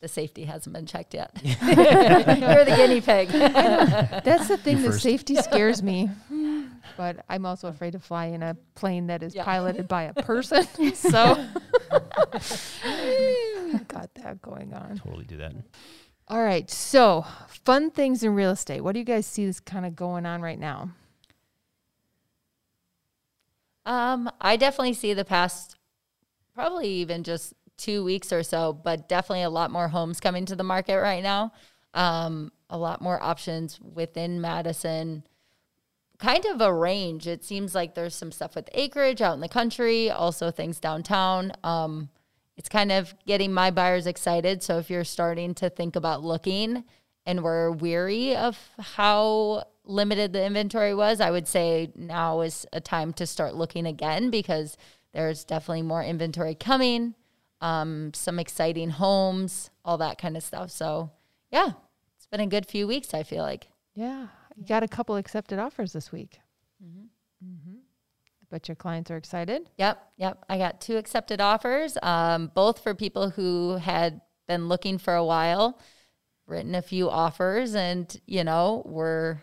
The safety hasn't been checked yet. You're the guinea pig. That's the thing, the safety scares me. But I'm also afraid to fly in a plane that is yeah. piloted by a person. So we've got that going on. Totally do that. All right. So fun things in real estate. What do you guys see this kind of going on right now? Um, I definitely see the past probably even just two weeks or so, but definitely a lot more homes coming to the market right now. Um, a lot more options within Madison. Kind of a range. It seems like there's some stuff with acreage out in the country, also things downtown. Um, it's kind of getting my buyers excited. So if you're starting to think about looking and were weary of how limited the inventory was, I would say now is a time to start looking again because there's definitely more inventory coming, um, some exciting homes, all that kind of stuff. So yeah, it's been a good few weeks, I feel like. Yeah. You got a couple accepted offers this week. Mm-hmm. Mm-hmm. I bet your clients are excited. Yep, yep. I got two accepted offers, um, both for people who had been looking for a while, written a few offers, and, you know, were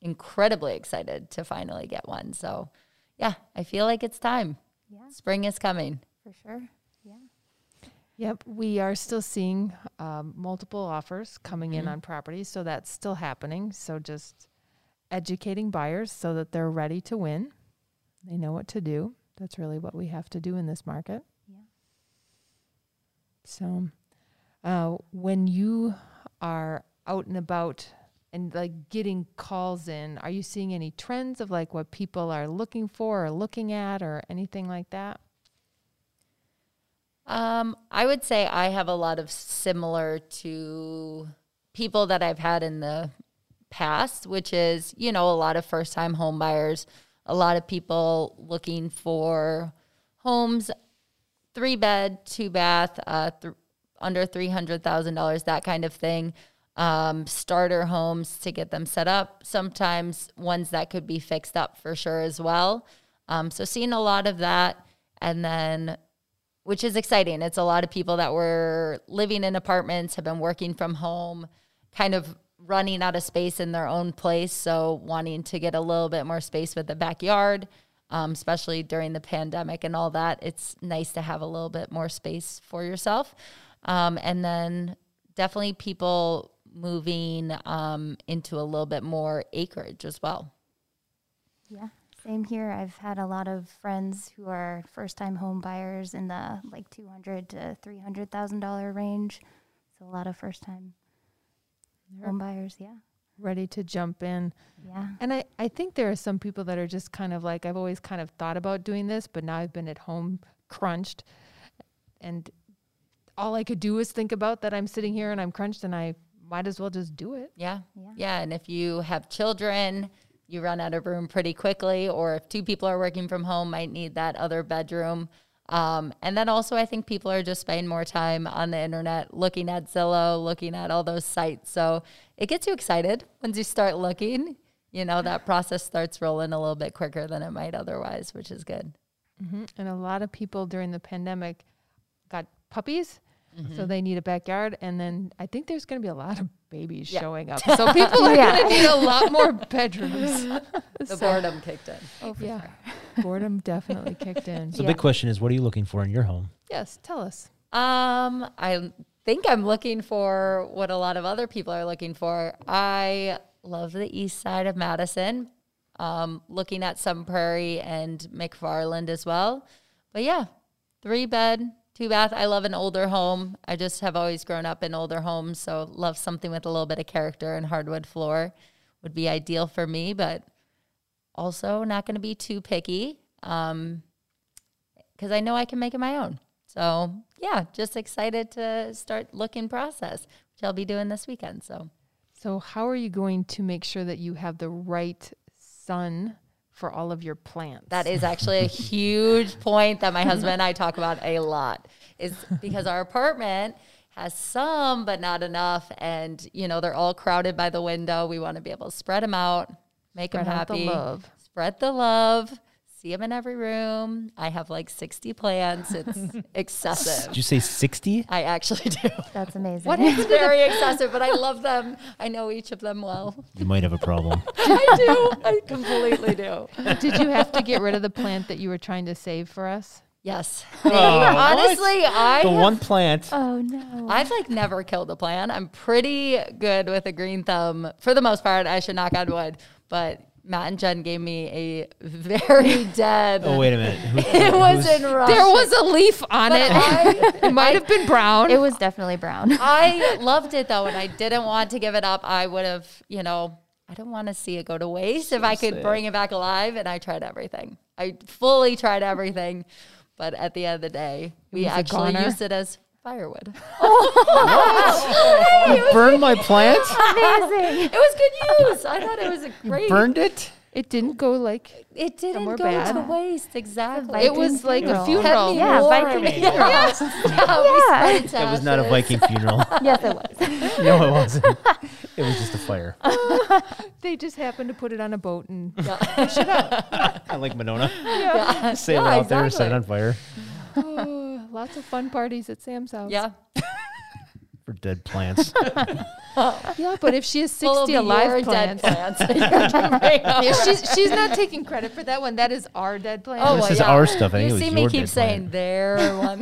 incredibly excited to finally get one. So, yeah, I feel like it's time. Yeah. Spring is coming. For sure, yeah. Yep, we are still seeing um, multiple offers coming mm-hmm. in on properties, so that's still happening. So just educating buyers so that they're ready to win. They know what to do. That's really what we have to do in this market. Yeah. So uh, when you are out and about and like getting calls in, are you seeing any trends of like what people are looking for or looking at or anything like that? Um, I would say I have a lot of similar to people that I've had in the past, which is, you know, a lot of first-time home buyers, a lot of people looking for homes, three-bed, two-bath, uh, th under three hundred thousand dollars, that kind of thing, um, starter homes to get them set up, sometimes ones that could be fixed up for sure as well. Um, so seeing a lot of that, and then which is exciting. It's a lot of people that were living in apartments, have been working from home, kind of running out of space in their own place, so wanting to get a little bit more space with the backyard, um, especially during the pandemic and all that. It's nice to have a little bit more space for yourself. Um, and then definitely people moving um, into a little bit more acreage as well. Yeah. Same here. I've had a lot of friends who are first-time home buyers in the like two hundred to three hundred thousand dollar range. So a lot of first-time home buyers, yeah. Ready to jump in. Yeah. And I, I think there are some people that are just kind of like, I've always kind of thought about doing this, but now I've been at home crunched and all I could do is think about that I'm sitting here and I'm crunched and I might as well just do it. Yeah. Yeah. Yeah. And if you have children, you run out of room pretty quickly, or if two people are working from home, might need that other bedroom. Um, and then also I think people are just spending more time on the internet, looking at Zillow, looking at all those sites. So it gets you excited once you start looking, you know, that process starts rolling a little bit quicker than it might otherwise, which is good. Mm-hmm. And a lot of people during the pandemic got puppies. Mm-hmm. So they need a backyard, and then I think there's going to be a lot of babies yeah. showing up. So people are yeah. going to need a lot more bedrooms. The so. boredom kicked in. Oh, yeah, sure. Boredom definitely kicked in. So the yeah. big question is, what are you looking for in your home? Yes, tell us. Um, I think I'm looking for what a lot of other people are looking for. I love the east side of Madison, um, looking at Sun Prairie and McFarland as well. But, yeah, three-bed, two bath. I love an older home. I just have always grown up in older homes, so love something with a little bit of character, and hardwood floor would be ideal for me, but also not going to be too picky um, because I know I can make it my own. So, yeah, just excited to start looking process, which I'll be doing this weekend. So, so how are you going to make sure that you have the right sun for all of your plants. That is actually a huge point that my husband and I talk about a lot, is because our apartment has some, but not enough. And, you know, they're all crowded by the window. We want to be able to spread them out, make spread them happy, the love. spread the love, see them in every room. I have like sixty plants. It's excessive. Did you say sixty? I actually do. That's amazing. What is very excessive, but I love them. I know each of them well. You might have a problem. I do. I completely do. Did you have to get rid of the plant that you were trying to save for us? Yes. Oh, honestly, what? I the have, one plant. Oh no. I've like never killed a plant. I'm pretty good with a green thumb for the most part. I should knock on wood, but Matt and Jen gave me a very dead. Oh wait a minute. Who, it was in Russian. There was a leaf on but it. I, it might I, have been brown. It was definitely brown. I loved it though, and I didn't want to give it up. I would have, you know, I don't want to see it go to waste. So if I could sad. bring it back alive, and I tried everything. I fully tried everything. But at the end of the day, we actually used it as firewood. Oh, you burned my plant? Amazing. It was good use. I thought it was a great. You burned it? It didn't go like It didn't go bad. to waste. Exactly. It was like funeral. a funeral. Yeah, Viking funeral. Yes. Yeah, yeah. That was not a Viking funeral. Yes, it was. No, it wasn't. It was just a fire. Uh, they just happened to put it on a boat and yeah. push it up. I like Monona. Yeah. Yeah. Sail yeah, out exactly. there and set on fire. Oh, lots of fun parties at Sam's house. Yeah. For dead plants. Yeah, but if she has sixty alive plants, plants. if she's she's not taking credit for that one. That is our dead plant. Oh, well, this is yeah. our stuff. I you see me keep saying plant. their one.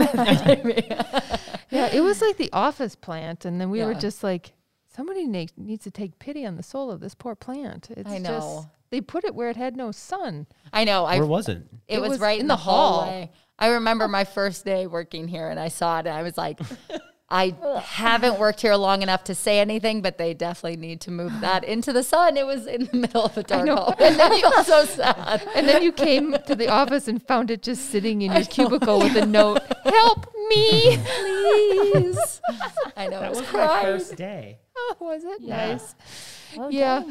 Yeah, it was like the office plant, and then we yeah. were just like, somebody ne needs to take pity on the soul of this poor plant. It's I know. Just, they put it where it had no sun. I know. Where I, was it? It, it was, was right in, in the, the hall. hallway. I remember my first day working here, and I saw it, and I was like. I haven't worked here long enough to say anything, but they definitely need to move that into the sun. It was in the middle of a dark hall. And then you so sad. And then you came to the office and found it just sitting in your cubicle with a note, "Help me, please." I know. That was, was my first day. Oh, was it? Yeah. Nice. Well yeah.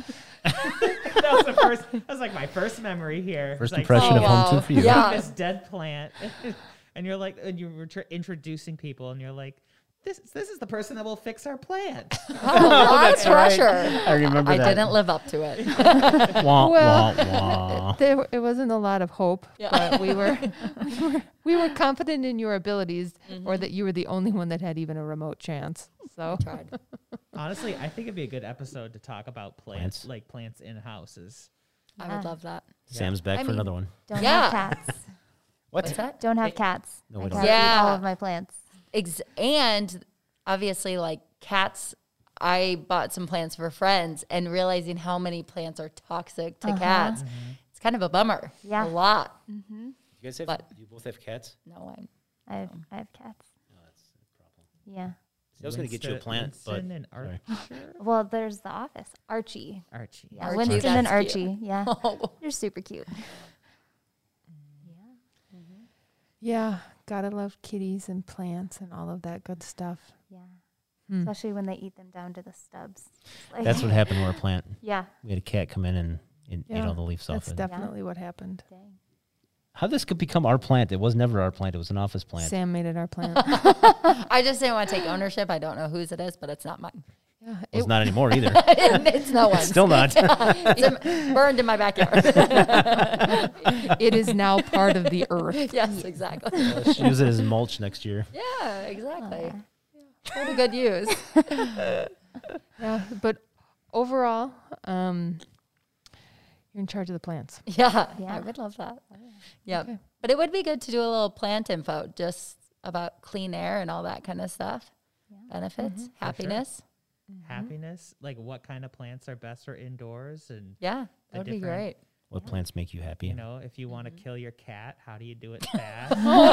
That was the first, that was like my first memory here. First like, impression oh, of wow. Home Team for You. Yeah. This dead plant. And you're like, and you were introducing people and you're like, This, this is the person that will fix our plant. Oh, oh that's pressure. Right. I remember I that. I didn't live up to it. Wah, well, wah, wah. There, it wasn't a lot of hope, yeah. but we were, we were we were confident in your abilities mm-hmm. or that you were the only one that had even a remote chance. So tried. Honestly, I think it'd be a good episode to talk about plants, plants. like plants in houses. I yeah. would love that. Sam's back I for mean, another one. Don't yeah. have cats. What? What's that? Don't have it, cats. No, we don't. Yeah. All of my plants. Ex and obviously, like cats, I bought some plants for friends, and realizing how many plants are toxic to uh-huh. cats, mm-hmm. it's kind of a bummer. Yeah, a lot. Mm-hmm. You guys have? But you both have cats? No, I'm, I have. Um, I have cats. No, that's a problem. Yeah. So I was going to get you a plant, Winston but and Archer. Well, there's the office. Archie. Archie. Yeah, Archie. Winston that's and Archie. Cute. Yeah, oh. They're super cute. Yeah. Mm-hmm. Yeah. Gotta love kitties and plants and all of that good stuff. Yeah. Hmm. Especially when they eat them down to the stubs. Like That's what happened to our plant. Yeah. We had a cat come in and, and yeah. ate all the leaves That's off it. That's definitely yeah. what happened. Dang. How this could become our plant? It was never our plant. It was an office plant. Sam made it our plant. I just didn't want to take ownership. I don't know whose it is, but it's not mine. Yeah, well, it it's not anymore either. It's no one. It's still not. Yeah, it's in, burned in my backyard. It is now part of the earth. Yes, exactly. Uh, use it as mulch next year. Yeah, exactly. Uh, yeah. What a good use. Yeah, but overall, um, you're in charge of the plants. Yeah, yeah. I would love that. Oh, yeah, okay. But it would be good to do a little plant info, just about clean air and all that kind of stuff, yeah. benefits, mm-hmm. happiness. Sure. Mm-hmm. Happiness, like what kind of plants are best for indoors, and yeah, that would be great. What yeah. plants make you happy? You know, if you want to mm-hmm. kill your cat, how do you do it fast? Oh,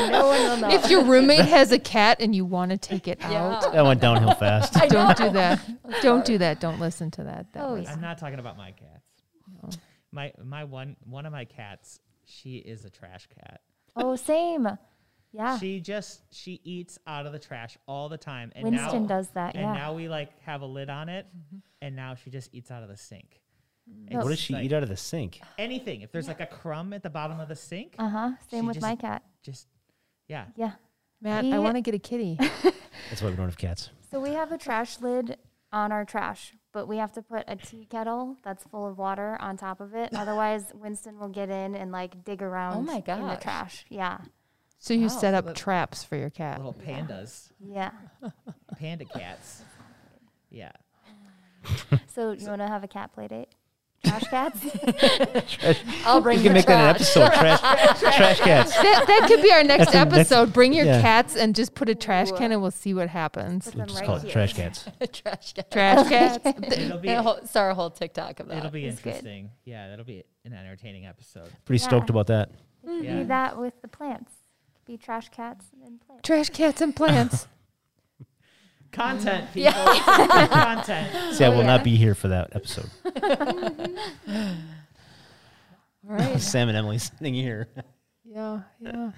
no. No one will know. If your roommate has a cat and you want to take it yeah. out, that went downhill fast. Don't do that. Don't do that. Don't listen to that. that oh, yeah. I'm not talking about my cats. No. My my one one of my cats, she is a trash cat. Oh, same. Yeah. She just, she eats out of the trash all the time. And Winston now, does that, and yeah. And now we, like, have a lid on it, mm-hmm. and now she just eats out of the sink. What does she like, eat out of the sink? Anything. If there's yeah. like a crumb at the bottom of the sink. Uh-huh. Same with just, my cat. Just, yeah. Yeah. Matt, we, I want to get a kitty. That's why we don't have cats. So we have a trash lid on our trash, but we have to put a tea kettle that's full of water on top of it. Otherwise, Winston will get in and like dig around oh my gosh. in the trash. Yeah. So you oh, set up little, traps for your cat. Little pandas. Yeah. yeah. Panda cats. Yeah. So you want to have a cat play date? Trash cats? Trash. I'll bring you can make trash. That an episode. Trash, trash cats. That, that could be our next That's episode. Next, bring your yeah. cats and just put a trash Ooh. can, and we'll see what happens. We'll just right call here. it trash cats. Trash cats. Trash cats. It'll be a whole, sorry, a whole TikTok about. It'll be interesting. Good. Yeah, that'll be an entertaining episode. Pretty yeah. stoked about that. We yeah. do that with the plants. Be trash cats and plants. Trash cats and plants. Content, people. Yeah. Content. See, I will oh, yeah. not be here for that episode. All right. Sam and Emily sitting here. Yeah, yeah.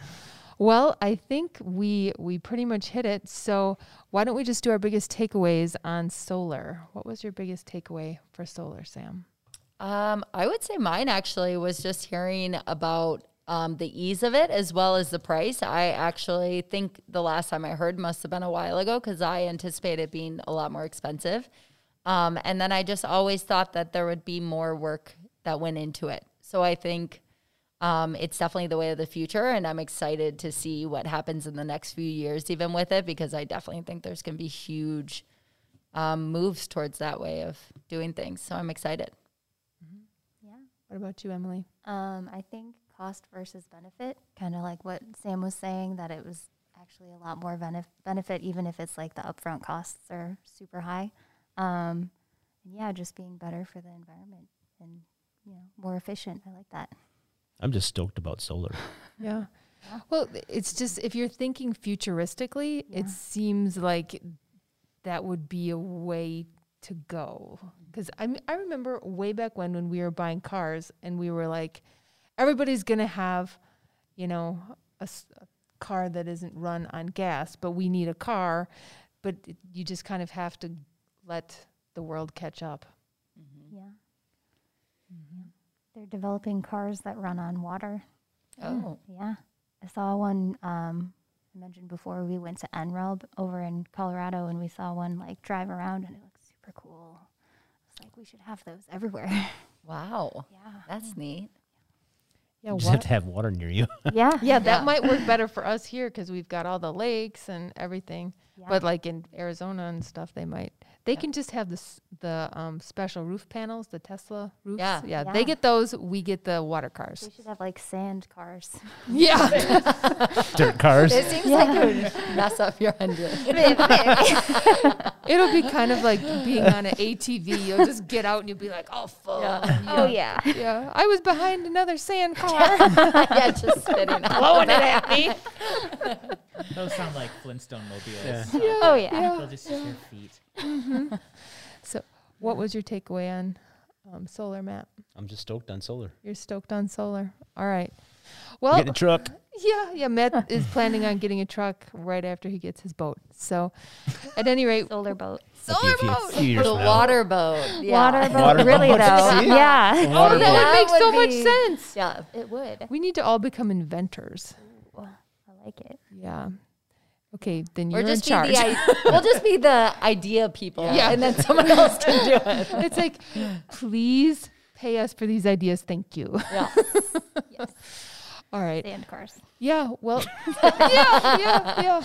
Well, I think we we pretty much hit it. So why don't we just do our biggest takeaways on solar? What was your biggest takeaway for solar, Sam? Um, I would say mine actually was just hearing about Um, the ease of it as well as the price. I actually think the last time I heard must have been a while ago because I anticipated it being a lot more expensive. Um, and then I just always thought that there would be more work that went into it. So I think um, it's definitely the way of the future, and I'm excited to see what happens in the next few years even with it, because I definitely think there's going to be huge um, moves towards that way of doing things. So I'm excited. Mm-hmm. Yeah. What about you, Emily? Um, I think cost versus benefit, kind of like what Sam was saying, that it was actually a lot more benef benefit, even if it's like the upfront costs are super high. Um, and yeah, just being better for the environment and, you know, more efficient. I like that. I'm just stoked about solar. Yeah. yeah. Well, it's just, if you're thinking futuristically, yeah. it seems like that would be a way to go. Because I, I remember way back when, when we were buying cars and we were like, everybody's going to have, you know, a, s a car that isn't run on gas, but we need a car. But it, you just kind of have to let the world catch up. Mm-hmm. Yeah. Mm-hmm. They're developing cars that run on water. Oh. Yeah. I saw one, um, I mentioned before, we went to N R E L over in Colorado, and we saw one, like, drive around, and it looked super cool. It's like, we should have those everywhere. Wow. Yeah. That's neat. Yeah, you just water. have to have water near you. Yeah. Yeah, that yeah. might work better for us here because we've got all the lakes and everything. Yeah. But like in Arizona and stuff, they might. They yeah. can just have this, the um, special roof panels, the Tesla roofs. Yeah. yeah. Yeah, they get those. We get the water cars. We should have like sand cars. Yeah. Dirt cars. It seems yeah. like it would mess up your engine. It'll be kind of like being on an A T V. You'll just get out and you'll be like, oh, fuck. Yeah. Yeah. Oh, yeah. Yeah. I was behind another sand car. Yeah, just spitting out. Blowing it at me. Those sound like Flintstone mobiles. Yeah. So yeah. Oh, yeah. yeah. They'll just yeah. your feet. Mm-hmm. So what was your takeaway on um, solar, Matt? I'm just stoked on solar. You're stoked on solar. All right. Well, get a truck. Yeah, yeah. Matt is planning on getting a truck right after he gets his boat. So at any rate, solar boat. Solar boat. The water boat. Yeah. Water boat. Water really boat. Though. Yeah. yeah. Water oh, that boat. would make that so would much sense. Yeah, it would. We need to all become inventors. Ooh, I like it. Yeah. Okay, then you're just in charge. The, we'll just be the idea people, yeah. and then someone else can do it. It's like, please pay us for these ideas. Thank you. Yeah. Yes. All right. Sand cars. Yeah, well, yeah, yeah, yeah.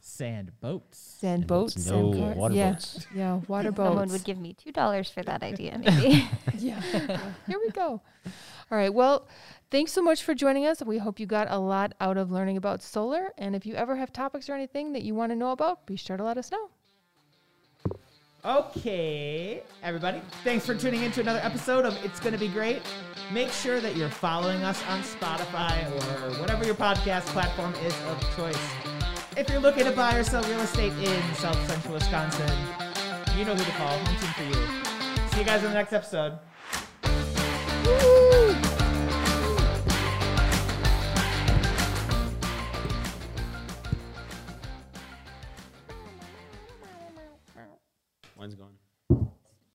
Sand boats. Sand boats. boats no sand water yeah. boats. Yeah, water boats. Someone would give me two dollars for that idea, maybe. yeah. Here we go. All right, well, thanks so much for joining us. We hope you got a lot out of learning about solar. And if you ever have topics or anything that you want to know about, be sure to let us know. Okay, everybody. Thanks for tuning in to another episode of It's Gonna Be Great. Make sure that you're following us on Spotify or whatever your podcast platform is of choice. If you're looking to buy or sell real estate in South Central Wisconsin, you know who to call. Home Team for You. See you guys in the next episode. Woo!